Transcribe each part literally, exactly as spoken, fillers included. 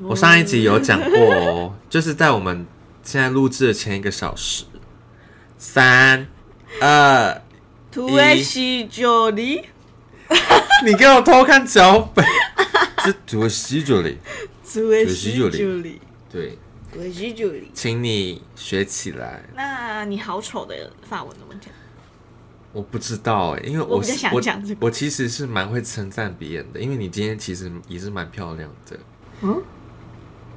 我上一集有讲过哦，就是在我们现在录制的前一个小时。三、二、一。你给我偷看脚本。是土西九里，土西九里，对，土西九里，请你学起来。那你好丑的法文怎么讲？我不知道哎、欸，因为 我, 我比较想讲这个我。我其实是蛮会称赞别人的，因为你今天其实也是蛮漂亮的。嗯，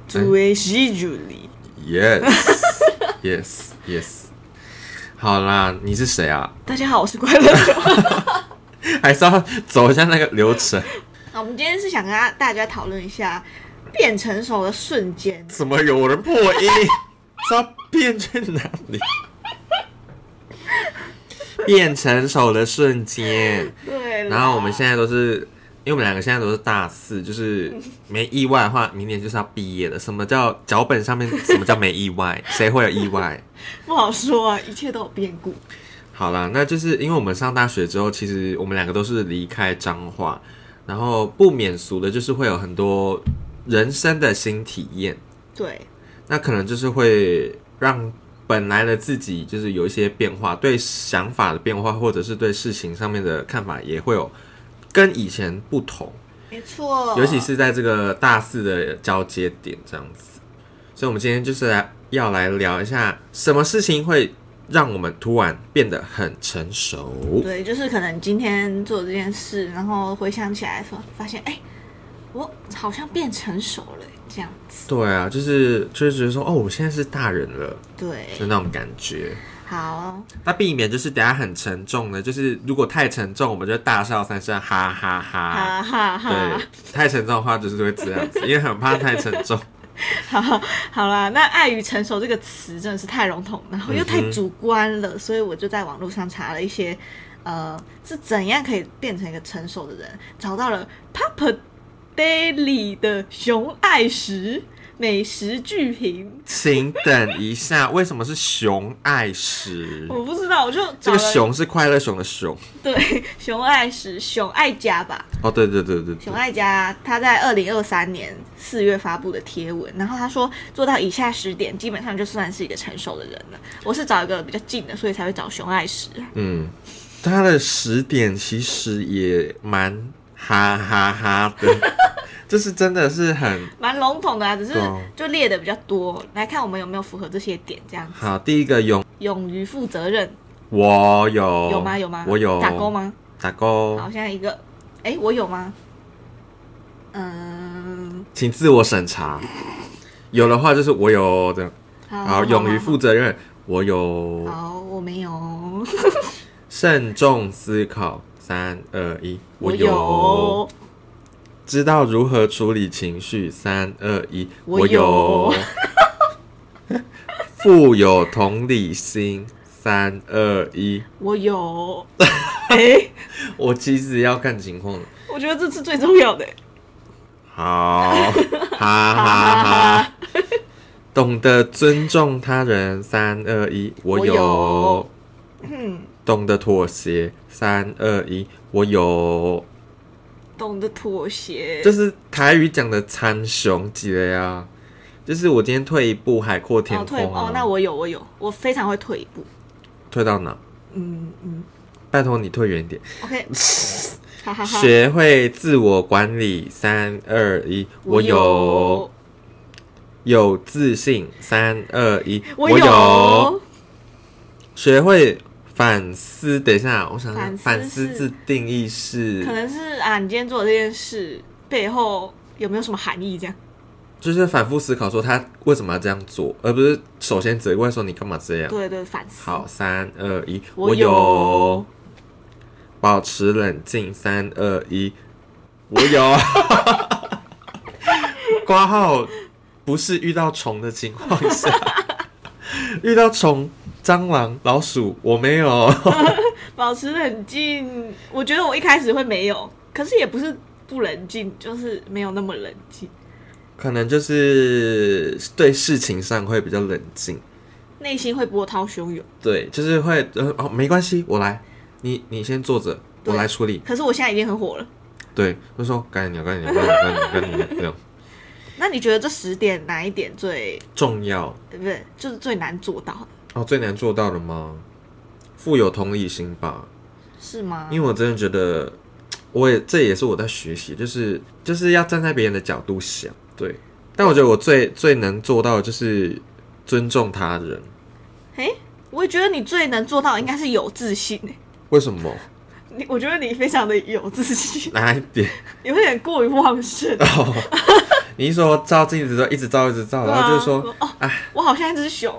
土西九里 ，yes yes yes。好啦，你是谁啊？大家好，我是快乐熊。还是要走一下那个流程。我们今天是想跟大家讨论一下变成熟的瞬间。怎么有人破音？是要变去哪里？变成熟的瞬间。对。然后我们现在都是，因为我们两个现在都是大四，就是没意外的话，明年就是要毕业了。什么叫脚本上面？什么叫没意外？谁会有意外？不好说啊，一切都有变故。好啦，那就是因为我们上大学之后，其实我们两个都是离开彰化。然后不免俗的就是会有很多人生的新体验，对，那可能就是会让本来的自己就是有一些变化，对想法的变化，或者是对事情上面的看法也会有跟以前不同，没错，尤其是在这个大四的交接点这样子，所以我们今天就是来要来聊一下什么事情会让我们突然变得很成熟。对，就是可能今天做这件事，然后回想起来说，发现哎、欸，我好像变成熟了这样子。对啊，就是就是觉得说，哦，我现在是大人了，对，就那种感觉。好，那避免就是等一下很沉重的，就是如果太沉重，我们就大笑三声，哈哈哈，哈哈哈。对，太沉重的话就是会这样子，因为很怕太沉重。好好啦，那爱与成熟这个词真的是太笼统，然后又太主观了、嗯、所以我就在网络上查了一些呃是怎样可以变成一个成熟的人，找到了 Papa Daily 的熊爱食美食巨评。请等一下，为什么是熊爱食？我不知道，我就这个熊是快乐熊的熊，对，熊爱食，熊爱家吧？哦，对对对 对, 对，熊爱家他在二零二三年四月发布的贴文，然后他说做到以下十点，基本上就算是一个成熟的人了。我是找一个比较近的，所以才会找熊爱食。嗯，他的十点其实也蛮哈哈 哈, 哈的。就是真的是很蛮笼统的啊，只是就列的比较多，来看我们有没有符合这些点这样子。好，第一个勇勇于负责任，我有有吗？有吗？我有打勾吗？打勾。好，现在一个，哎、欸，我有吗？嗯，请自我审查，有的话就是我有这样。好，好勇于负责任，我有。好，我没有。慎重思考，三二一，我有。我有知道如何处理情绪，三二一，我有。富有同理心，三二一，我有。欸、我其实要看情况。我觉得这是最重要的。好，哈哈哈。懂得尊重他人，三二一，我有。懂得妥协，三二一，我有。懂得妥协，就是台语讲的参详之类啊，就是我今天退一步，海阔天空、啊哦退。哦，那我有，我有，我非常会退一步。退到哪？嗯嗯，拜托你退远一点。OK， 好好好。学会自我管理，三二一，我有。有自信，三二一，我有。学会。反思，等一下，我想想，反思字定义是，可能是啊，你今天做的这件事背后有没有什么含义？这样，就是反复思考，说他为什么要这样做，而不是首先责怪说你干嘛这样。对对，反思。好，三二一，我有。保持冷静，三二一，我有。括号不是遇到虫的情况下遇到虫、蟑螂、老鼠我没有保持冷静。我觉得我一开始会没有，可是也不是不冷静，就是没有那么冷静，可能就是对事情上会比较冷静，内心会波涛汹涌。对，就是会、呃、哦，没关系，我来，你你先坐着，我来处理。可是我现在已经很火了。对，就说赶紧，赶紧，赶紧，赶紧，赶紧，这样。那你觉得这十点哪一点最重要？不是，就是最难做到的。哦，最难做到的吗？富有同理心吧。是吗？因为我真的觉得，我也这也是我在学习，就是就是要站在别人的角度想。对，但我觉得我最最能做到的就是尊重他人。哎、欸，我也觉得你最能做到应该是有自信、欸。为什么？你我觉得你非常的有自信。哪一点？有点过于旺盛。哦、你一说照镜子就一直照一直照，啊、然后就是说，哦，我好像一只熊。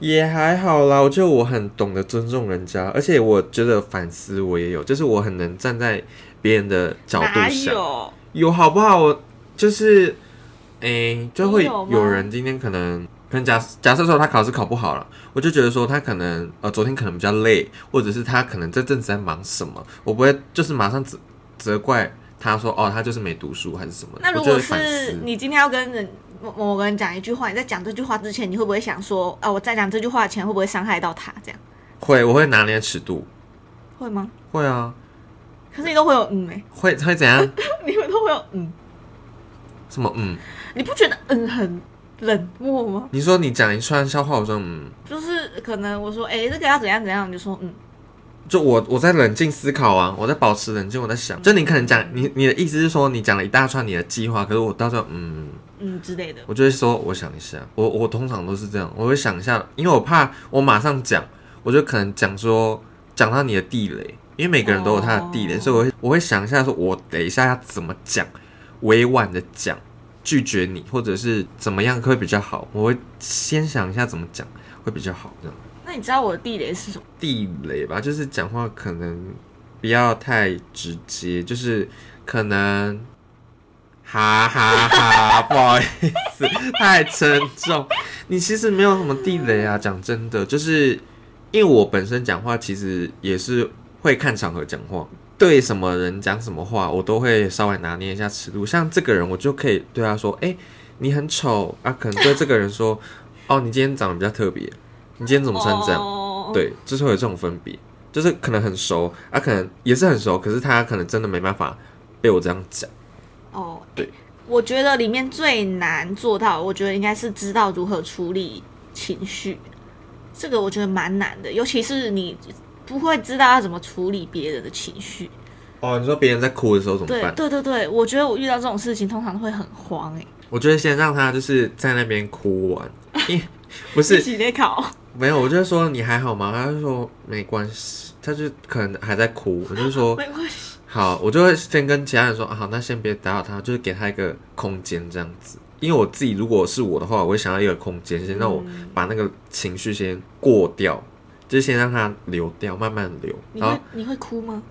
也还好啦，我觉得我很懂得尊重人家，而且我觉得反思我也有，就是我很能站在别人的角度想。有？有好不好？就是。欸，就会有人今天可能可能假假设说他考试考不好了，我就觉得说他可能呃昨天可能比较累，或者是他可能这阵子在忙什么，我不会就是马上责责怪他说哦他就是没读书还是什么。那如果是你今天要跟人某某个人讲一句话，你在讲这句话之前，你会不会想说啊我在讲这句话前会不会伤害到他这样？会，我会拿捏尺度。会吗？会啊。可是你都会有嗯哎、欸，会会怎样？你们都会有嗯。什么嗯？你不觉得嗯很冷漠吗？你说你讲一串笑话，我说嗯，就是可能我说哎、欸，这个要怎样怎样，你就说嗯，就我我在冷静思考啊，我在保持冷静，我在想，就你可能讲你你的意思是说你讲了一大串你的计划，可是我到时候嗯嗯之类的，我就会说我想一下，我我通常都是这样，我会想一下，因为我怕我马上讲，我就可能讲说讲到你的地雷，因为每个人都有他的地雷，哦、所以我会我会想一下，说我等一下要怎么讲。委婉的讲拒绝你或者是怎么样会比较好，我会先想一下怎么讲会比较好这样。那你知道我的地雷是什么？地雷吧，就是讲话可能不要太直接，就是可能哈哈 哈, 哈不好意思太沉重。你其实没有什么地雷啊，讲真的，就是因为我本身讲话其实也是会看场合讲话，对什么人讲什么话，我都会稍微拿捏一下尺度。像这个人，我就可以对他说：“哎、欸，你很丑啊！”可能对这个人说：“哦，你今天长得比较特别，你今天怎么穿这样？”哦、对，就是会有这种分别，就是可能很熟啊，可能也是很熟，可是他可能真的没办法被我这样讲。哦，对，我觉得里面最难做到，我觉得应该是知道如何处理情绪，这个我觉得蛮难的，尤其是你。不会知道要怎么处理别人的情绪。哦，你说别人在哭的时候怎么办？对对对对，我觉得我遇到这种事情通常会很慌哎。我觉得先让他就是在那边哭完，不是洗内考，没有，我就说你还好吗？他就说没关系，他就可能还在哭，我就说没关系。好，我就会先跟其他人说、啊、好，那先别打扰他，就是给他一个空间这样子。因为我自己如果是我的话，我会想要一个空间，先让我把那个情绪先过掉。就先让它流掉，慢慢流。你会你会哭吗？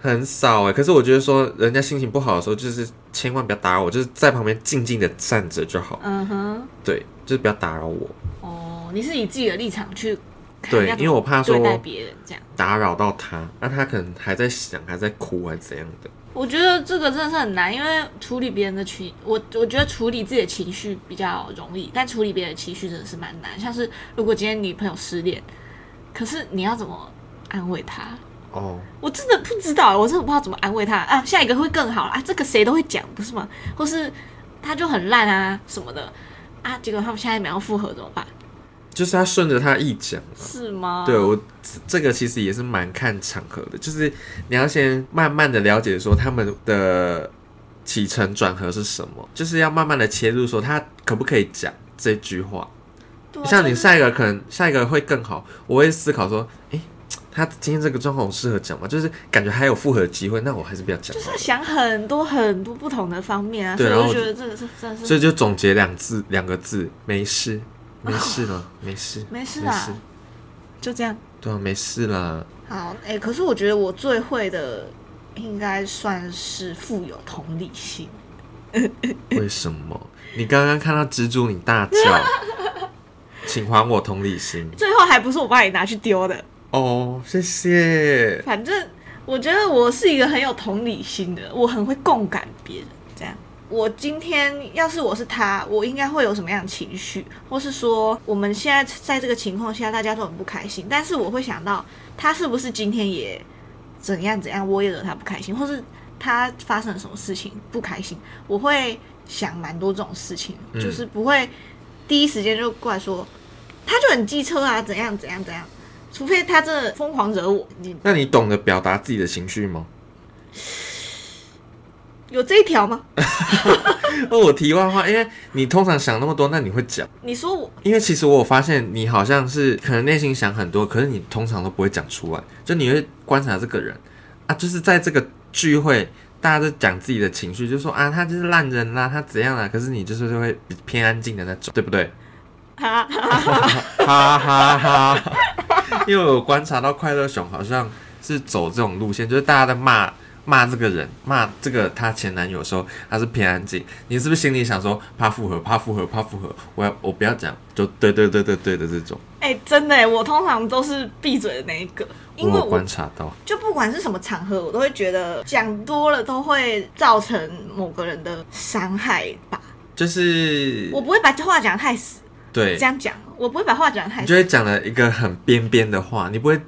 很少哎、欸，可是我觉得说，人家心情不好的时候，就是千万不要打扰我，就是在旁边静静的站着就好。嗯哼。对，就是不要打扰我。哦，你是以自己的立场去看对，因为我怕说对待别人这样打扰到他，那他可能还在想，还在哭，还是怎样的。我觉得这个真的是很难，因为处理别人的情，我我觉得处理自己的情绪比较容易，但处理别人的情绪真的是蛮难。像是如果今天你朋友失恋。可是你要怎么安慰他？哦、oh. ，我真的不知道，我真的不知道怎么安慰他啊！下一个会更好啊！这个谁都会讲，不是吗？或是他就很烂啊什么的啊！结果他们下一秒要复合怎么办？就是他顺着他意讲、啊，是吗？对我这个其实也是蛮看场合的，就是你要先慢慢的了解说他们的起承转合是什么，就是要慢慢的切入说他可不可以讲这句话。像你下一个可能下一个会更好，我会思考说，哎、欸，他今天这个状况我适合讲吗？就是感觉还有复合的机会，那我还是不要讲。就是想很多很多不同的方面啊，所以我就觉得这个是真的是。所以就总结两字两个字，没事，没事了，哦、没事，没事啦，就这样。对啊，没事啦。好，哎、欸，可是我觉得我最会的应该算是富有同理心。为什么？你刚刚看到蜘蛛你大叫，请还我同理心。最后还不是我帮你拿去丢的哦，谢谢。反正我觉得我是一个很有同理心的，我很会共感别人。这样，我今天要是我是他，我应该会有什么样的情绪，或是说我们现在在这个情况下大家都很不开心，但是我会想到他是不是今天也怎样怎样，我也惹他不开心，或是他发生了什么事情不开心，我会想蛮多这种事情、嗯、就是不会第一时间就过来说他就很机车啊怎样怎样怎样，除非他真的疯狂惹我。那你懂得表达自己的情绪吗？有这一条吗？哦，我题外话，因为你通常想那么多，那你会讲？你说我，因为其实我有发现你好像是可能内心想很多，可是你通常都不会讲出来，就你会观察这个人啊，就是在这个聚会大家都讲自己的情绪，就说啊他就是烂人啦、啊、他怎样啦、啊、可是你就是会偏安静的那种，对不对？哈哈哈哈哈哈。因为我观察到快乐熊好像是走这种路线，就是大家在骂骂这个人，骂这个他前男友的时候，他是偏安静。你是不是心里想说怕复合，怕复合，怕复合？我要我不要讲，就对对对对对的这种。哎、欸，真的耶，我通常都是闭嘴的那一个，因为 我, 我观察到，就不管是什么场合，我都会觉得讲多了都会造成某个人的伤害吧。就是我不会把话讲太死。对，这样讲，我不会把话讲太。你就会讲了一个很边边的话，你不会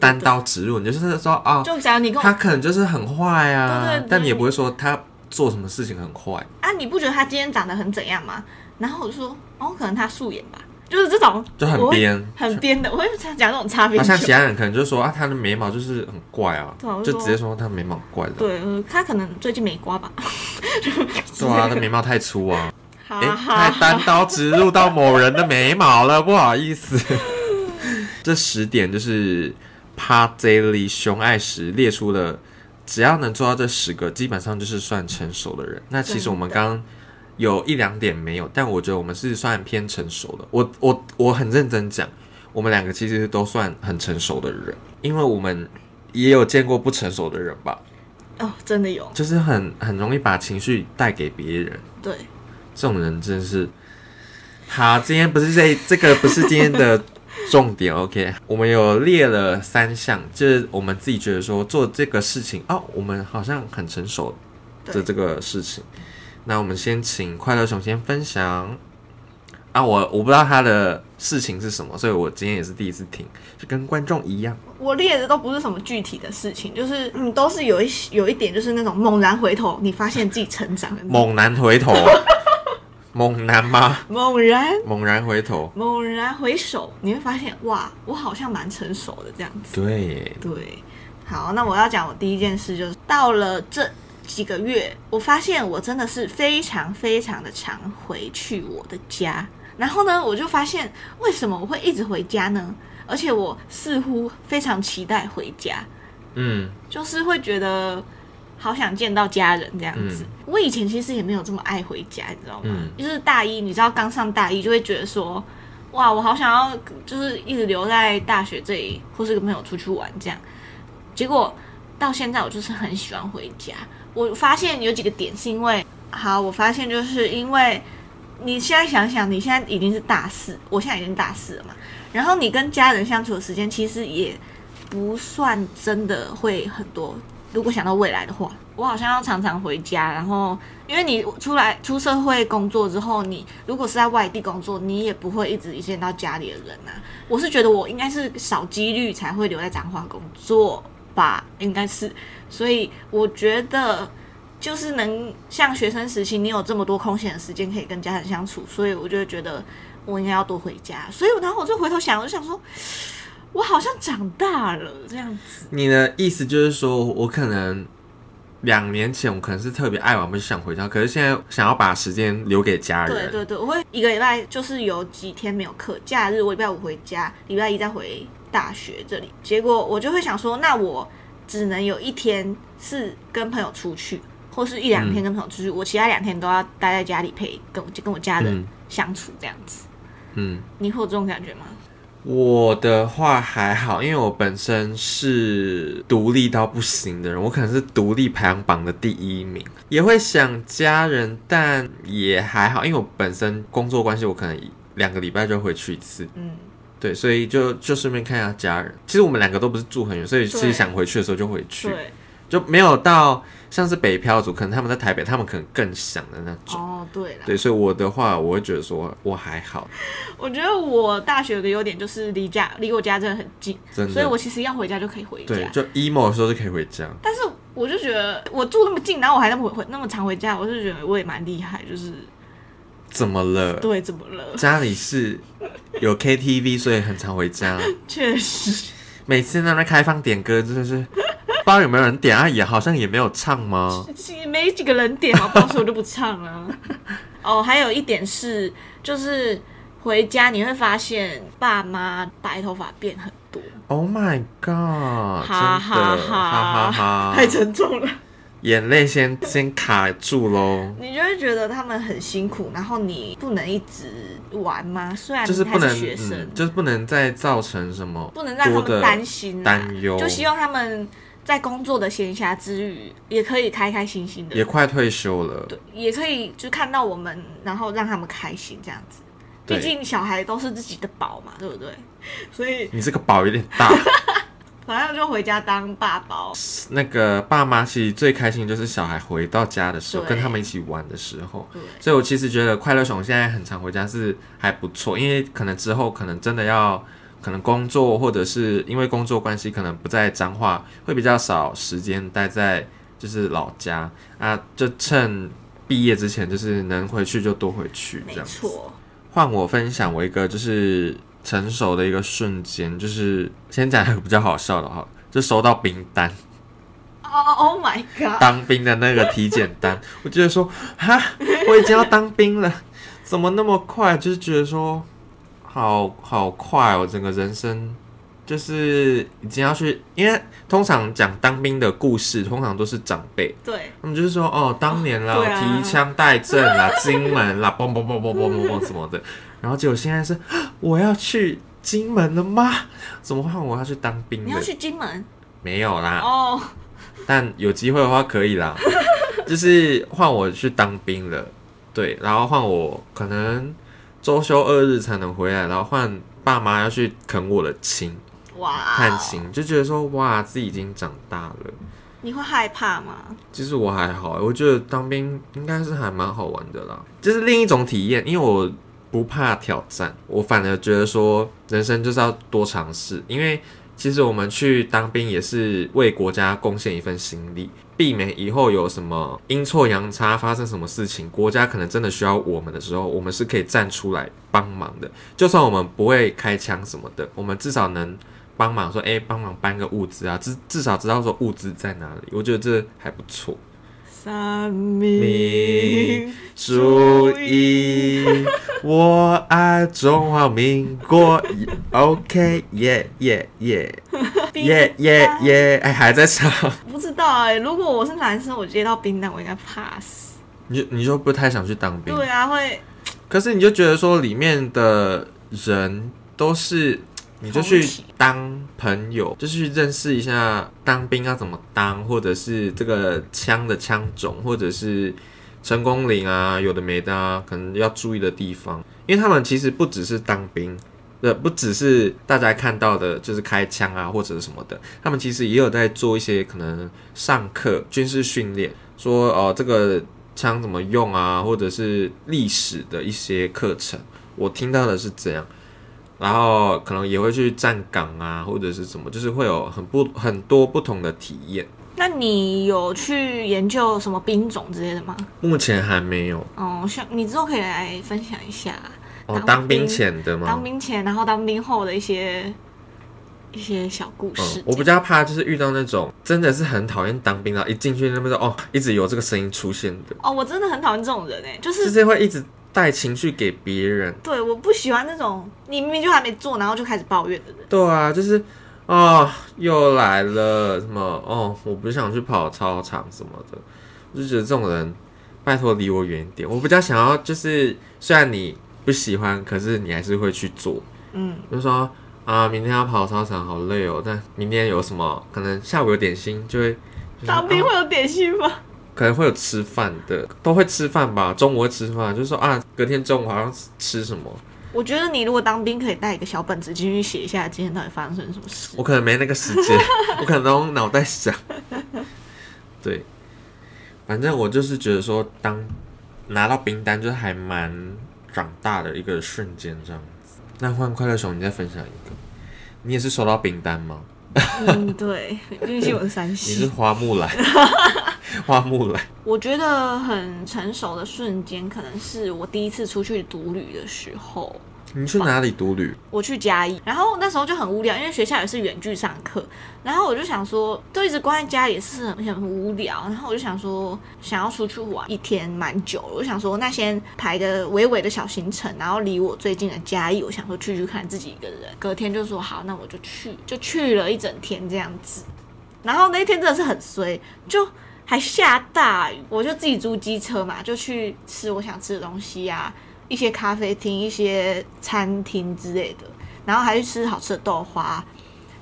单刀直入，对对对对对，你就是说啊、哦，就讲你跟我他可能就是很坏啊，对对对，但你也不会说他做什么事情很坏啊。你不觉得他今天长得很怎样吗？然后我就说哦，可能他素颜吧，就是这种就很边很边的，我会讲这种擦边球。好像其他人可能就说啊，他的眉毛就是很怪啊，就直接说他眉毛怪的。对，他可能最近没刮吧。对啊，他眉毛太粗啊。哎、欸，他单刀直入到某人的眉毛了，不好意思。这十点就是Papa Daily熊爱时列出了，只要能做到这十个，基本上就是算成熟的人。那其实我们刚刚有一两点没有，但我觉得我们是算偏成熟的。我我我很认真讲，我们两个其实都算很成熟的人，因为我们也有见过不成熟的人吧？哦，真的有，就是很很容易把情绪带给别人。对。这种人真是好，今天不是这这个不是今天的重点。OK， 我们有列了三项，就是我们自己觉得说做这个事情哦，我们好像很成熟的这个事情。那我们先请快乐熊先分享啊，我我不知道他的事情是什么，所以我今天也是第一次听，就跟观众一样，我列的都不是什么具体的事情，就是嗯，都是有一有一点就是那种猛然回头，你发现自己成长的猛然回头。猛然吗？猛然，猛然回头，猛然回首，你会发现哇，我好像蛮成熟的这样子。对对，好，那我要讲我第一件事就是，到了这几个月，我发现我真的是非常非常的常回去我的家。然后呢，我就发现为什么我会一直回家呢？而且我似乎非常期待回家，嗯，就是会觉得。好想见到家人这样子、嗯、我以前其实也没有这么爱回家你知道吗、嗯、就是大一你知道刚上大一就会觉得说哇我好想要就是一直留在大学这里或是跟朋友出去玩这样，结果到现在我就是很喜欢回家。我发现有几个点是因为好我发现就是因为你现在想想你现在已经是大四，我现在已经大四了嘛，然后你跟家人相处的时间其实也不算真的会很多，如果想到未来的话，我好像要常常回家。然后因为你出来出社会工作之后，你如果是在外地工作，你也不会一直见到家里的人啊。我是觉得我应该是少几率才会留在彰化工作吧，应该是。所以我觉得就是能像学生时期你有这么多空闲的时间可以跟家人相处，所以我就会觉得我应该要多回家。所以然后我就回头想，我就想说我好像长大了这样子。你的意思就是说我可能两年前我可能是特别爱玩不想回家，可是现在想要把时间留给家人。对对对，我会一个礼拜就是有几天没有课，假日我礼拜五回家，礼拜一再回大学这里，结果我就会想说那我只能有一天是跟朋友出去，或是一两天跟朋友出去、嗯、我其他两天都要待在家里陪跟 我, 跟我家人相处这样子。嗯，你会有这种感觉吗？我的话还好，因为我本身是独立到不行的人，我可能是独立排行榜的第一名，也会想家人，但也还好，因为我本身工作关系，我可能两个礼拜就回去一次，嗯，对，所以就就顺便看一下家人。其实我们两个都不是住很远，所以其实想回去的时候就回去，对，就没有到像是北漂族，可能他们在台北，他们可能更想的那种。哦，对啦，对，所以我的话，我会觉得说我还好。我觉得我大学有个优点就是离家离我家真的很近，真的，所以我其实要回家就可以回家，对，就 emo 的时候就可以回家。但是我就觉得我住那么近，然后我还那么回那么常回家，我就觉得我也蛮厉害，就是。怎么了？对，怎么了？家里是有 K T V， 所以很常回家。确实，每次在那边开放点歌，真的是不知道有没有人点啊，也好像也没有唱吗？没几个人点，好不好？所以我就不唱了。哦，还有一点是，就是回家你会发现爸妈白头发变很多。Oh my god！ 哈哈哈哈哈！太沉重了。眼泪先先卡住咯，你就会觉得他们很辛苦，然后你不能一直玩吗？虽然你还是学生，就是不能、嗯、就是不能再造成什么多的，不能让他们担心、啊、担忧，就希望他们在工作的闲暇之余也可以开开心心的，也快退休了，对，也可以就看到我们，然后让他们开心这样子。毕竟小孩都是自己的宝嘛，对不对？所以你这个宝有点大。反正就回家当爸宝。那个爸妈其实最开心就是小孩回到家的时候，跟他们一起玩的时候。所以我其实觉得快乐熊现在很常回家是还不错，因为可能之后可能真的要可能工作，或者是因为工作关系可能不在彰化，会比较少时间待在就是老家啊，就趁毕业之前就是能回去就多回去这样子。没错。换我分享我一个就是。成熟的一个瞬间，就是先讲一个比较好笑的哈，就收到兵单。Oh my god！ 当兵的那个体检单，我觉得说哈，我已经要当兵了，怎么那么快？就是觉得说，好好快哦，整个人生就是已经要去，因为通常讲当兵的故事，通常都是长辈，对，他们就是说哦，当年啦，啊、提枪带阵啦，金门啦，嘣嘣嘣嘣嘣嘣什么的。然后结果现在是我要去金门了吗？怎么换我要去当兵了？你要去金门？没有啦。哦、oh. 但有机会的话可以啦。就是换我去当兵了，对，然后换我可能周休二日才能回来，然后换爸妈要去啃我的亲，哇、wow. 探亲，就觉得说哇自己已经长大了。你会害怕吗？其实我还好，我觉得当兵应该是还蛮好玩的啦，就是另一种体验，因为我。不怕挑战，我反而觉得说人生就是要多尝试，因为其实我们去当兵也是为国家贡献一份心力，避免以后有什么阴错阳差发生什么事情，国家可能真的需要我们的时候，我们是可以站出来帮忙的，就算我们不会开枪什么的，我们至少能帮忙说哎，帮忙搬个物资啊，至至少知道说物资在哪里，我觉得这还不错。三民主义，我爱中华民国。OK， 耶耶耶耶耶耶！哎，还在吵？不知道哎、欸，如果我是男生，我接到兵单，我应该 pass。你就你就不太想去当兵？对啊，会。可是你就觉得说里面的人都是。你就去当朋友，就是去认识一下当兵要怎么当，或者是这个枪的枪种，或者是成功岭啊，有的没的啊，可能要注意的地方。因为他们其实不只是当兵，呃，不只是大家看到的就是开枪啊或者什么的，他们其实也有在做一些可能上课、军事训练，说哦、呃、这个枪怎么用啊，或者是历史的一些课程。我听到的是这样。然后可能也会去站岗啊，或者是什么，就是会有很不很多不同的体验。那你有去研究什么兵种之类的吗？目前还没有。哦，你之后可以来分享一下。哦，当兵前的吗？当兵前，然后当兵后的一些一些小故事、嗯。我比较怕就是遇到那种真的是很讨厌当兵的，一进去那边说哦，一直有这个声音出现的。哦，我真的很讨厌这种人哎、欸，就是就是会一直。带情绪给别人，对，我不喜欢那种你明明就还没做，然后就开始抱怨的人。对啊，就是哦，又来了什么哦，我不想去跑操场什么的，我就觉得这种人，拜托离我远一点。我比较想要就是，虽然你不喜欢，可是你还是会去做。嗯，就说啊，明天要跑操场，好累哦。但明天有什么？可能下午有点心，就会、就是、当兵会有点心吗？啊，可能会有吃饭的，都会吃饭吧。中午会吃饭，就是说啊，隔天中午好像吃什么。我觉得你如果当兵，可以带一个小本子进去写一下今天到底发生什么事。我可能没那个时间，我可能都用脑袋想。对，反正我就是觉得说，当拿到兵单，就是还蛮长大的一个瞬间这样子。那换快乐熊，你再分享一个，你也是收到兵单吗？嗯，对，毕竟我是山西，你是花木兰。花木兰，我觉得很成熟的瞬间，可能是我第一次出去独旅的时候。你去哪里独旅？我去嘉义，然后那时候就很无聊，因为学校也是远距上课，然后我就想说，都一直关在家也是很很无聊，然后我就想说，想要出去玩一天蛮久了，我想说那先排个微微的小行程，然后离我最近的嘉义，我想说去去看自己一个人。隔天就说好，那我就去，就去了一整天这样子。然后那一天真的是很衰，就还下大雨，我就自己租机车嘛，就去吃我想吃的东西啊。一些咖啡厅、一些餐厅之类的，然后还去吃好吃的豆花。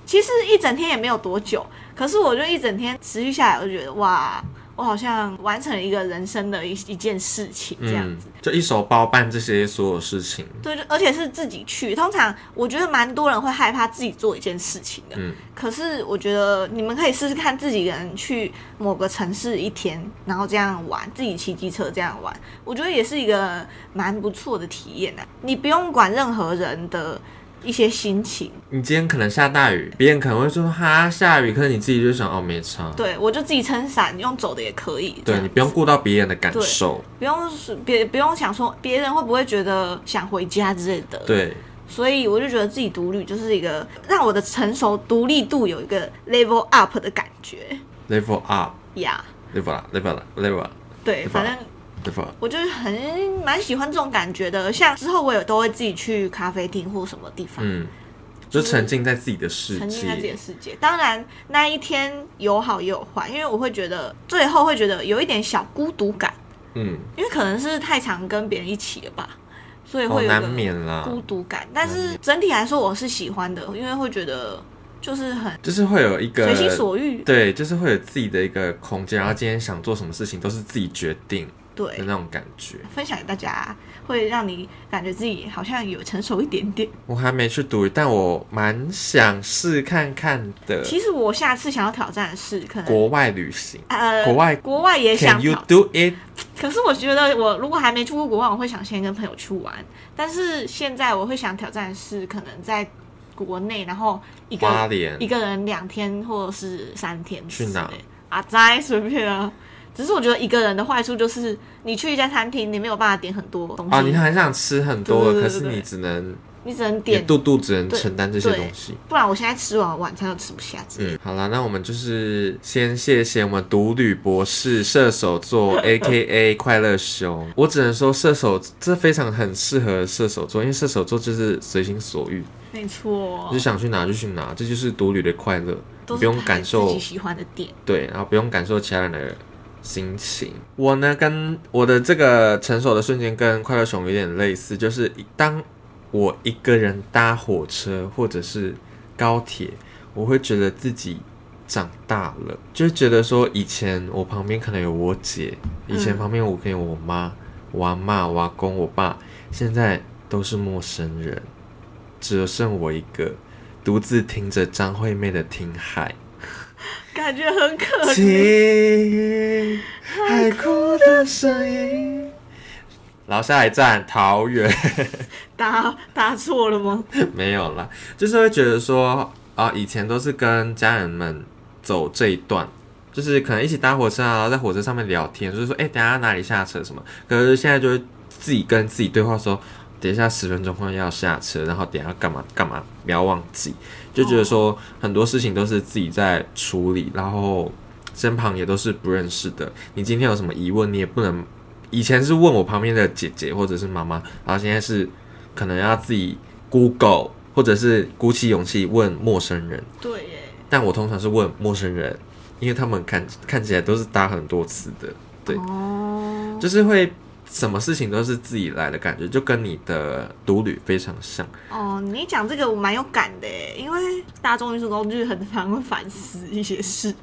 其实一整天也没有多久，可是我就一整天持续下来，我就觉得哇，我好像完成了一个人生的 一, 一件事情这样子、嗯、就一手包办这些所有事情。对，而且是自己去。通常我觉得蛮多人会害怕自己做一件事情的、嗯、可是我觉得你们可以试试看自己一个人去某个城市一天，然后这样玩，自己骑机车这样玩，我觉得也是一个蛮不错的体验、啊、你不用管任何人的一些心情。你今天可能下大雨，别人可能会说哈下雨，可是你自己就想哦没差，对，我就自己撑伞，用走的也可以。对，你不用顾到别人的感受，不用别不用想说别人会不会觉得想回家之类的。对，所以我就觉得自己独立就是一个让我的成熟独立度有一个 level up 的感觉。 level up yeah level up level up level up 对，反正我就是很蛮喜欢这种感觉的。像之后我也都会自己去咖啡厅或什么地方，嗯，就沉浸在自己的世界，沉浸在自己的世界。当然那一天有好也有坏，因为我会觉得最后会觉得有一点小孤独感，嗯，因为可能是太常跟别人一起了吧，所以会有个孤独感、哦、但是整体来说我是喜欢的，因为会觉得就是很就是会有一个随心所欲，对，就是会有自己的一个空间，然后今天想做什么事情都是自己决定。对，那种感觉分享给大家，会让你感觉自己好像有成熟一点点。我还没去读，但我蛮想试看看的。其实我下次想要挑战的是可能国外旅行，呃，国外国外也想。Can you do it？ 可是我觉得我如果还没去过国外，我会想先跟朋友去玩。但是现在我会想挑战的是可能在国内，然后一个花莲一个人两天或者是三天去哪？啊，在随便啊。只是我觉得一个人的坏处就是你去一家餐厅你没有办法点很多东西啊，你很想吃很多的，可是你只能你只能点肚肚只能承担这些东西，不然我现在吃完晚餐都吃不下之类的、嗯、好啦，那我们就是先谢谢我们独旅博士射手座 A K A 快乐熊。我只能说射手这非常很适合射手座，因为射手座就是随心所欲，没错，就想去哪就去哪，这就是独旅的快乐，都是他自己喜欢的点，对，然后不用感受其他人的心情。我呢跟我的这个成熟的瞬间跟快乐熊有点类似，就是当我一个人搭火车或者是高铁，我会觉得自己长大了，就觉得说以前我旁边可能有我姐，以前旁边我可能有我妈、我阿嬷、我阿公、我爸，现在都是陌生人，只剩我一个独自听着张惠妹的听海，感觉很可怜。听海哭的声音。然后下一站桃园。打打错了吗？没有啦，就是会觉得说啊，以前都是跟家人们走这一段，就是可能一起搭火车啊，然后在火车上面聊天，就是说哎、欸，等一下哪里下车什么。可是现在就会自己跟自己对话说，等一下十分钟后要下车，然后等一下干嘛干嘛，不要忘记。就觉得说很多事情都是自己在处理，然后身旁也都是不认识的，你今天有什么疑问你也不能，以前是问我旁边的姐姐或者是妈妈，然后现在是可能要自己 Google 或者是鼓起勇气问陌生人。对耶，但我通常是问陌生人，因为他们看看起来都是搭很多次的，对、哦、就是会什么事情都是自己来的感觉，就跟你的独旅非常像。哦，你讲这个我蛮有感的耶，因为大众运输工具很常会反思一些事，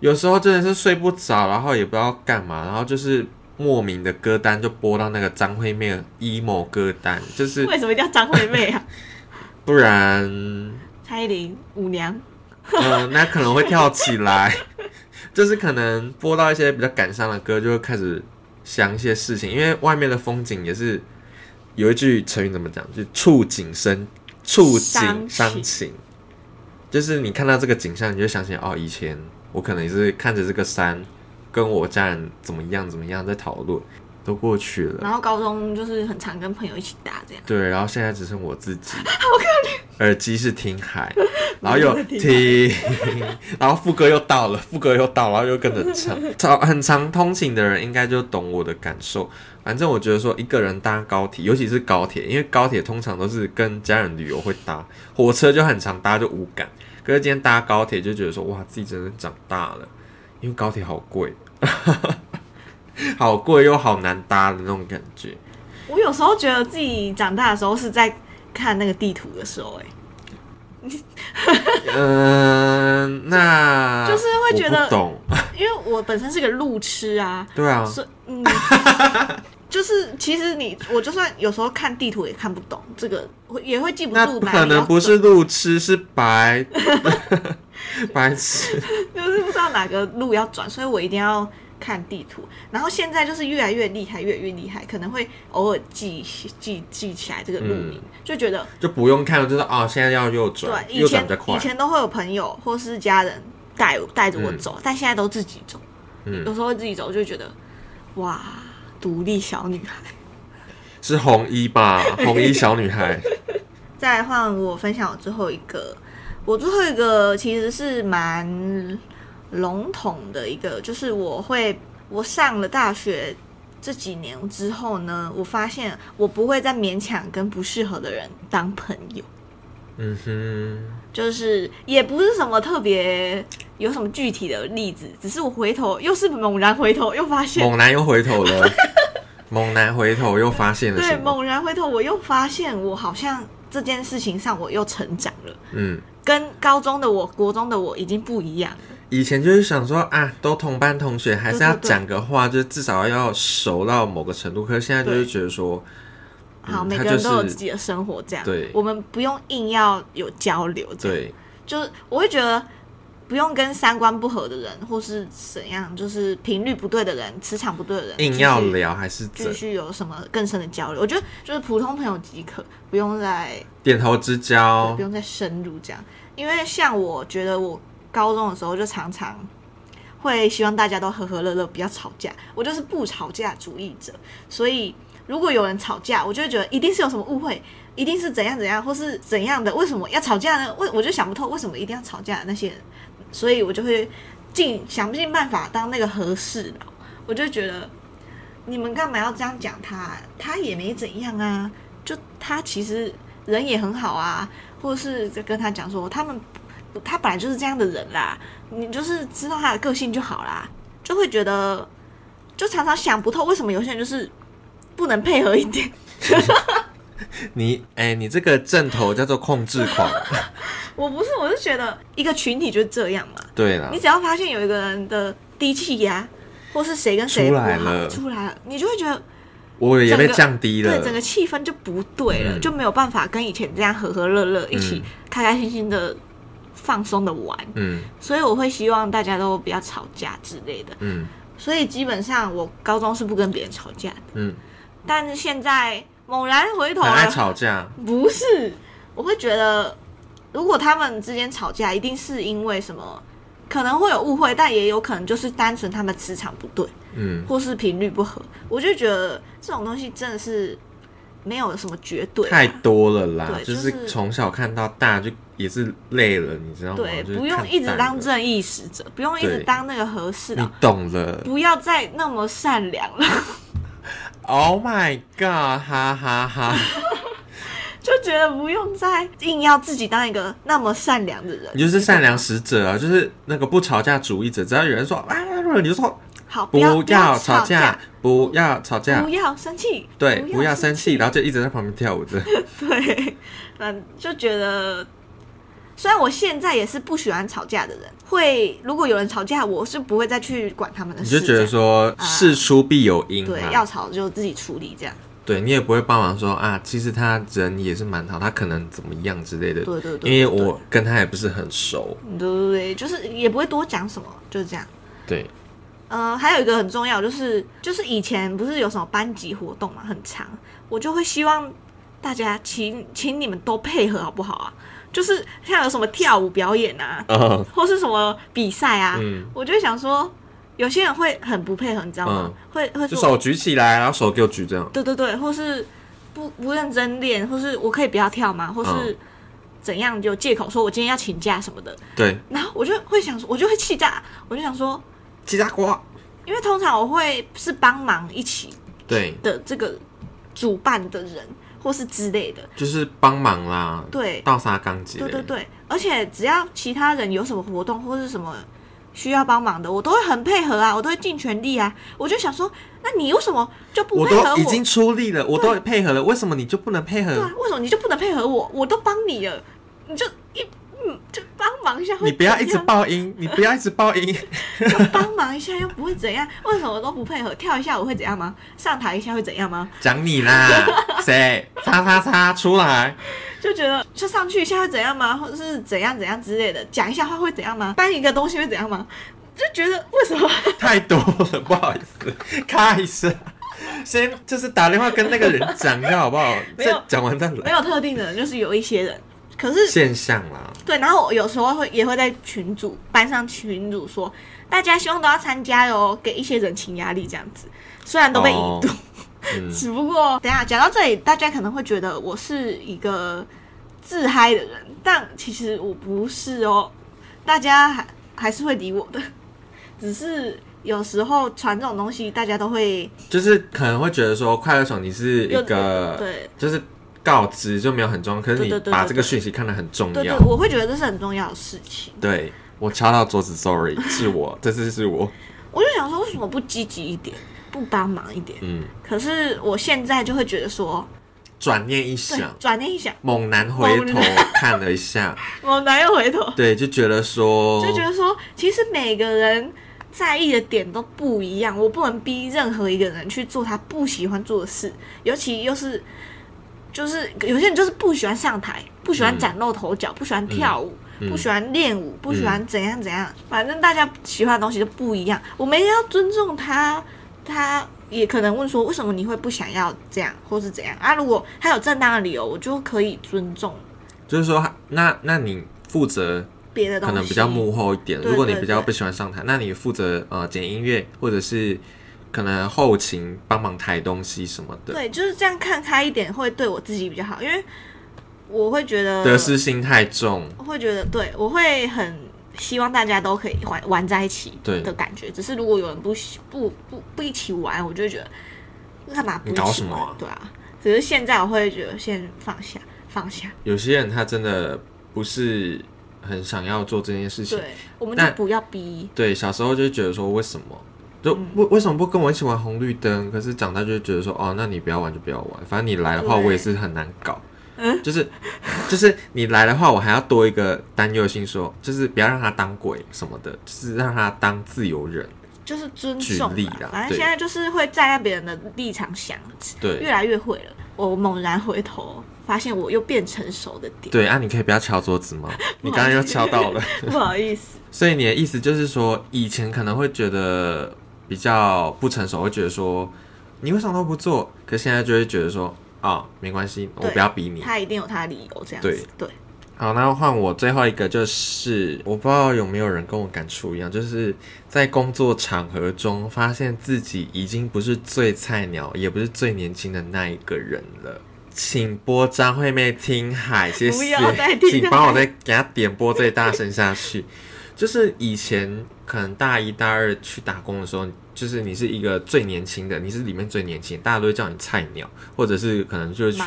有时候真的是睡不着，然后也不知道干嘛，然后就是莫名的歌单就播到那个张惠妹的 emo 歌单，就是为什么一定要张惠妹啊？不然蔡依林、舞娘，呃，那可能会跳起来。就是可能播到一些比较感伤的歌，就会开始想一些事情，因为外面的风景也是有一句成语怎么讲，就触景生触景伤情，就是你看到这个景象，你就想起哦，以前我可能也是看着这个山，跟我家人怎么样怎么样在讨论，都过去了。然后高中就是很常跟朋友一起打这样。对，然后现在只剩我自己。好可怜。耳机是听海，然后又听，然后副歌又到了，副歌又到，然后又跟着唱。很常通勤的人应该就懂我的感受。反正我觉得说一个人搭高铁，尤其是高铁，因为高铁通常都是跟家人旅游会搭，火车就很常搭就无感。可是今天搭高铁就觉得说，哇，自己真的长大了，因为高铁好贵，好贵又好难搭的那种感觉。我有时候觉得自己长大的时候是在看那个地图的时候、欸，哎，嗯，那就是会觉得，我不懂，因为我本身是个路痴啊，对啊，所以嗯，就是其实你我就算有时候看地图也看不懂，这个也会记不住。那可能不是路痴，是白白痴，就是不知道哪个路要转，所以我一定要看地图。然后现在就是越来越厉害，越来越厉害，可能会偶尔 记, 记, 记起来这个路名、嗯，就觉得就不用看了，就是哦，现在要右转，对，右转比较快。以前都会有朋友或是家人带带着我走、嗯，但现在都自己走。嗯，有时候自己走就觉得哇，独立小女孩是红衣吧？红衣小女孩。再换我分享我最后一个，我最后一个其实是蛮笼统的一个，就是我会我上了大学这几年之后呢，我发现我不会再勉强跟不适合的人当朋友。嗯哼，就是也不是什么特别有什么具体的例子，只是我回头又是猛然回头又发现，猛然又回头了，猛然回头又发现了什么？对，猛然回头我又发现我好像这件事情上我又成长了。嗯，跟高中的我、国中的我已经不一样了。以前就是想说啊，都同班同学，还是要讲个话，對對對，就至少要熟到某个程度。可是现在就是觉得说，嗯、好，每个人都有自己的生活，这样，对，我们不用硬要有交流，这样，对，就是我会觉得不用跟三观不合的人，或是怎样，就是频率不对的人、磁场不对的人，硬要聊还是继续有什么更深的交流？我觉得就是普通朋友即可，不用再点头之交，不用再深入这样。因为像我觉得我高中的时候就常常会希望大家都和和乐乐，不要吵架。我就是不吵架主义者，所以如果有人吵架，我就会觉得一定是有什么误会，一定是怎样怎样，或是怎样的，为什么要吵架呢？我就想不透为什么一定要吵架的那些人，所以我就会尽想尽办法当那个和事佬。我就觉得你们干嘛要这样讲他？他也没怎样啊，就他其实人也很好啊，或是跟他讲说他们。他本来就是这样的人啦，你就是知道他的个性就好啦，就会觉得，就常常想不透为什么有些人就是不能配合一点。你哎、欸，你这个阵头叫做控制狂。我不是，我是觉得一个群体就是这样嘛。对啦，你只要发现有一个人的低气压，或是谁跟谁不好出来了，出来了，你就会觉得我也被降低了，对，整个气氛就不对了、嗯，就没有办法跟以前这样和和乐乐一起开开心心的。放松的玩、嗯、所以我会希望大家都不要吵架之类的、嗯、所以基本上我高中是不跟别人吵架的、嗯、但现在猛然回头了，很爱吵架，不是，我会觉得如果他们之间吵架一定是因为什么，可能会有误会，但也有可能就是单纯他们磁场不对、嗯、或是频率不合，我就觉得这种东西真的是没有什么绝对、啊、太多了啦，對，就是从小看到大就也是累了，你知道吗？对，不用一直当正义使者，不用一直当那个和事佬，你懂了，不要再那么善良了。Oh my god， 哈哈哈！就觉得不用再硬要自己当一个那么善良的人，你就是善良使者啊，就是那个不吵架主义者，只要有人说啊，你就说好，不要吵架，不要吵架，不要生气，对，不要生气，然后就一直在旁边跳舞着。对，嗯，就觉得虽然我现在也是不喜欢吵架的人，会如果有人吵架，我是不会再去管他们的事。你就觉得说事出必有因、啊，对，要吵就自己处理这样。对，你也不会帮忙说啊，其实他人也是蛮好，他可能怎么样之类的。对对 对, 对，因为我跟他也不是很熟。对对对，就是也不会多讲什么，就是这样。对。呃，还有一个很重要，就是就是以前不是有什么班级活动嘛，很长，我就会希望大家请请你们都配合好不好啊？就是像有什么跳舞表演啊， uh, 或是什么比赛啊，嗯、我就会想说。有些人会很不配合，你知道吗？嗯、会会就手举起来，然后手给我举这样。对对对，或是不不认真练，或是我可以不要跳吗？或是怎样有借口说我今天要请假什么的。对、嗯。然后我就会想说，我就会气炸，我就想说气炸锅，因为通常我会是帮忙一起对的这个主办的人，或是之类的，就是帮忙啦。对，倒沙钢结。对对对，而且只要其他人有什么活动或是什么。需要帮忙的，我都会很配合啊，我都会尽全力啊。我就想说，那你为什么就不配合我？我都已经出力了，我都配合了，为什么你就不能配合？对啊，为什么你就不能配合我？我都帮你了，你就一嗯，就帮忙一下。你不要一直爆音，你不要一直爆音，就帮忙一下又不会怎样。为什么都不配合？跳一下我会怎样吗？上台一下会怎样吗？讲你啦，谁？叉叉叉出来。就觉得就上去一下会怎样吗？或者是怎样怎样之类的，讲一下话会怎样吗？搬一个东西会怎样吗？就觉得为什么太多了，不好意思，咔一声，先就是打电话跟那个人讲一下好不好？再讲完再来。没有特定的人，就是有一些人，可是现象啦。对，然后我有时候会也会在群组班上群组说，大家希望都要参加哟，给一些人情压力这样子，虽然都被遗毒。哦嗯、只不过等一下讲到这里，大家可能会觉得我是一个自嗨的人，但其实我不是哦。大家 还, 还是会理我的，只是有时候传这种东西，大家都会就是可能会觉得说快乐熊你是一个对，就是告知就没有很重要，可是你把这个讯息看得很重要。对 对, 对, 对, 对, 对，我会觉得这是很重要的事情。对我敲到桌子 ，sorry， 是我，这次是我。我就想说，为什么不积极一点？不帮忙一点、嗯、可是我现在就会觉得说转念一想转念一想猛男回头看了一下猛男又回头，对，就觉得说就觉得说其实每个人在意的点都不一样，我不能逼任何一个人去做他不喜欢做的事，尤其又是就是有些人就是不喜欢上台，不喜欢展露头角、嗯、不喜欢跳舞、嗯嗯、不喜欢练舞，不喜欢怎样怎样、嗯、反正大家喜欢的东西就不一样，我们要尊重他，他也可能问说为什么你会不想要这样或是怎样啊，如果他有正当的理由我就可以尊重，就是说 那, 那你负责别的东西，可能比较幕后一点，对对对，如果你比较不喜欢上台，那你负责呃剪音乐或者是可能后勤帮忙抬东西什么的，对，就是这样看开一点会对我自己比较好，因为我会觉得得失心太重，我会觉得对，我会很希望大家都可以玩在一起的感觉，只是如果有人不不不不一起玩，我就会觉得干嘛不一起玩？你搞什么啊？对啊，只是现在我会觉得先放下放下。有些人他真的不是很想要做这件事情，对，我们就不要逼。对，小时候就觉得说为什么就、嗯、为什么不跟我一起玩红绿灯？可是长大就觉得说哦，那你不要玩就不要玩，反正你来的话我也是很难搞。嗯、就是就是你来的话我还要多一个担忧心，说就是不要让他当鬼什么的，就是让他当自由人，就是尊重啦，反正现在就是会站在别人的立场想，对，越来越会了。我猛然回头发现我又变成熟的点，对啊，你可以不要敲桌子吗？你刚刚又敲到了不好意思所以你的意思就是说以前可能会觉得比较不成熟，会觉得说你为什么都不做，可是现在就会觉得说哦，没关系，我不要逼你，他一定有他的理由，这样子。对对，好，那换我最后一个，就是我不知道有没有人跟我感触一样，就是在工作场合中发现自己已经不是最菜鸟，也不是最年轻的那一个人了。请播张惠妹听海，谢谢，不要再听海，请帮我再给他点播最大声下去。就是以前可能大一大二去打工的时候，就是你是一个最年轻的，你是里面最年轻的，大家都会叫你菜鸟，或者是可能就取，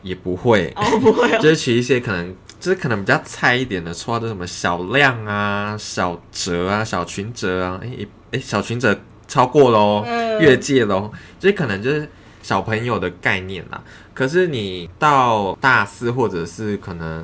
也不会，哦不会哦、就是取一些可能就是可能比较菜一点的绰号，就什么小亮啊、小哲啊、小群哲啊，哎、欸欸、小群哲超过咯、嗯、越界咯，就是可能就是小朋友的概念啦。可是你到大四或者是可能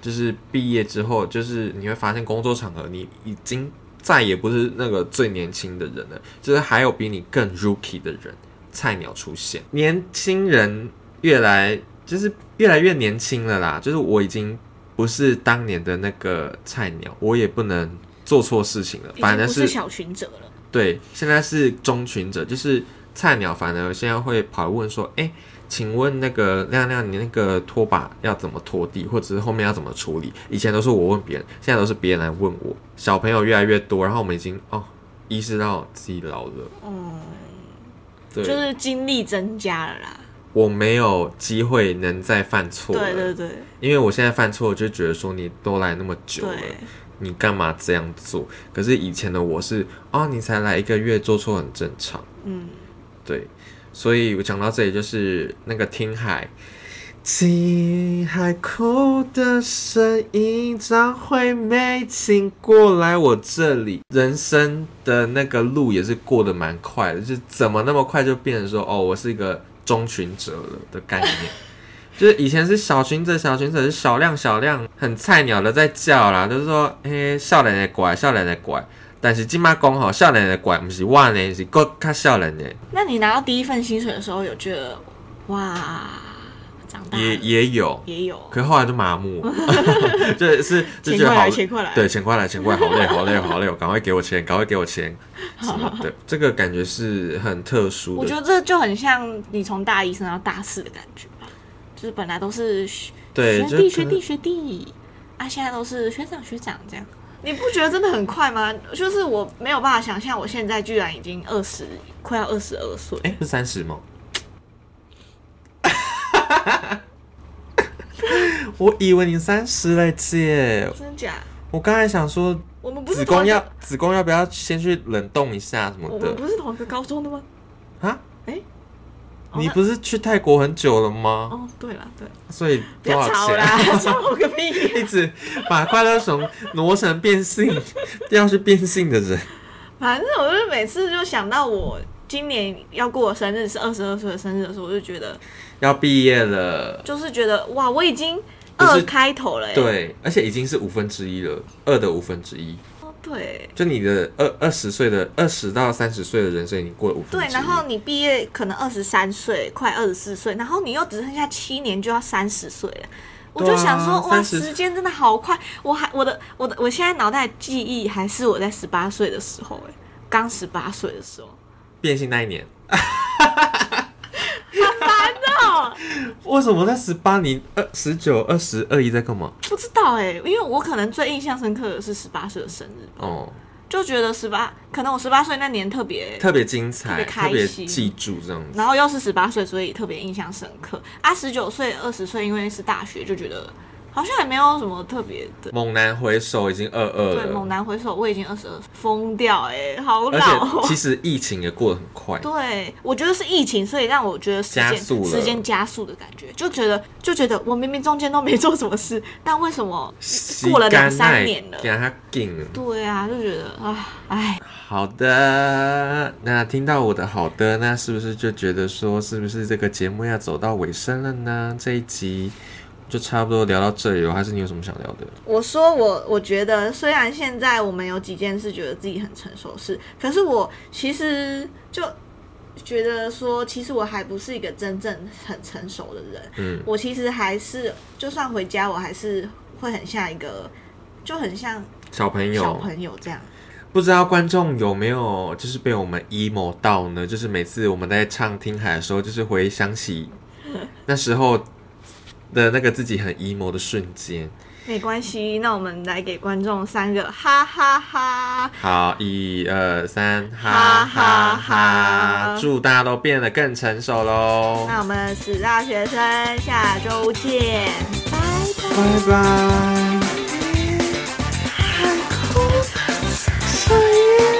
就是毕业之后，就是你会发现工作场合你已经再也不是那个最年轻的人了，就是还有比你更 rookie 的人，菜鸟出现，年轻人越来就是越来越年轻了啦，就是我已经不是当年的那个菜鸟，我也不能做错事情了，反而是不是小群者了，对，现在是中群者，就是菜鸟反而现在会跑来问说，哎、欸，请问那个亮亮，你那个拖把要怎么拖地，或者是后面要怎么处理？以前都是我问别人，现在都是别人来问我。小朋友越来越多，然后我们已经哦意识到自己老了，嗯，对，就是经历增加了啦。我没有机会能再犯错了，对对对，因为我现在犯错，我就觉得说你都来那么久了。你干嘛这样做？可是以前的我是哦，你才来一个月，做错很正常。嗯，对，所以我讲到这里就是那个听海，听海哭的声音，张惠妹，请过来我这里。人生的那个路也是过得蛮快的，就是怎么那么快就变成说哦，我是一个中群者了的概念。就是以前是小群者，小群者是小亮，小亮很菜鸟的在叫啦，就是说，欸，少年的乖，少年的乖。但是现在说吼，少年的乖不是我呢，是更加少年的。那你拿到第一份薪水的时候，有觉得哇，长大了？也也有，也有。可是后来就麻木，就是就觉得好，钱快来，对，钱快来，钱快来，好累，好累，好累，赶快给我钱，赶快给我钱，什么的。这个感觉是很特殊的。我觉得这就很像你从大一升到大四的感觉。就是本来都是学弟学弟学弟啊，现在都是学长学长这样，你不觉得真的很快吗？就是我没有办法想象，我现在居然已经二十，快要二十二岁。哎，是三十吗？我以为你三十了，姐。真假？我刚才想说，我们不是子宫要子宫要不要先去冷冻一下什么的？我们不是同一个高中的吗？啊？哎。你不是去泰国很久了吗？哦，对了，对，所以多少钱？啦吵我个屁！一直把快乐熊挪成变性，要去变性的人。反正我就每次就想到我今年要过我生日是二十二岁的生日的时候，我就觉得要毕业了，就是觉得哇，我已经二开头了耶，对，而且已经是五分之一了，二的五分之一。对，就你的二二十岁的二十到三十岁的人生已经过了五分之一。对，然后你毕业可能二十三岁，快二十四岁，然后你又只剩下七年就要三十岁了。啊、我就想说，哇，时间真的好快！我还我的我的我现在脑袋的记忆还是我在十八岁的时候、欸，哎，刚十八岁的时候，变性那一年，好烦哦！为什么在十八年、二十九、二十、二一在干嘛？不知道哎、欸，因为我可能最印象深刻的是十八岁的生日哦，就觉得十八，可能我十八岁那年特别特别精彩，特别开心，记住这样子。然后又是十八岁，所以特别印象深刻。啊，十九岁、二十岁，因为是大学，就觉得好像也没有什么特别的。猛男回首已经二二了，对，猛男回首我已经二十二，疯掉哎、欸，好老、哦。而且其实疫情也过得很快。对，我觉得是疫情，所以让我觉得时间加速了，时间加速的感觉，就觉得就觉得我明明中间都没做什么事，但为什么过了两三年了？对啊，就觉得啊，哎。好的，那听到我的好的，那是不是就觉得说，是不是这个节目要走到尾声了呢？这一集。就差不多聊到这里了，还是你有什么想聊的？我说我我觉得，虽然现在我们有几件事觉得自己很成熟是，可是我其实就觉得说，其实我还不是一个真正很成熟的人。嗯，我其实还是，就算回家，我还是会很像一个，就很像小朋友小朋友这样。不知道观众有没有就是被我们 emo 到呢？就是每次我们在唱《听海》的时候，就是回想起那时候。的那个自己很 emo 的瞬间，没关系，那我们来给观众三个哈哈哈！好，一二三，哈哈哈！祝大家都变得更成熟喽！那我们死大学生下周见，拜拜拜拜。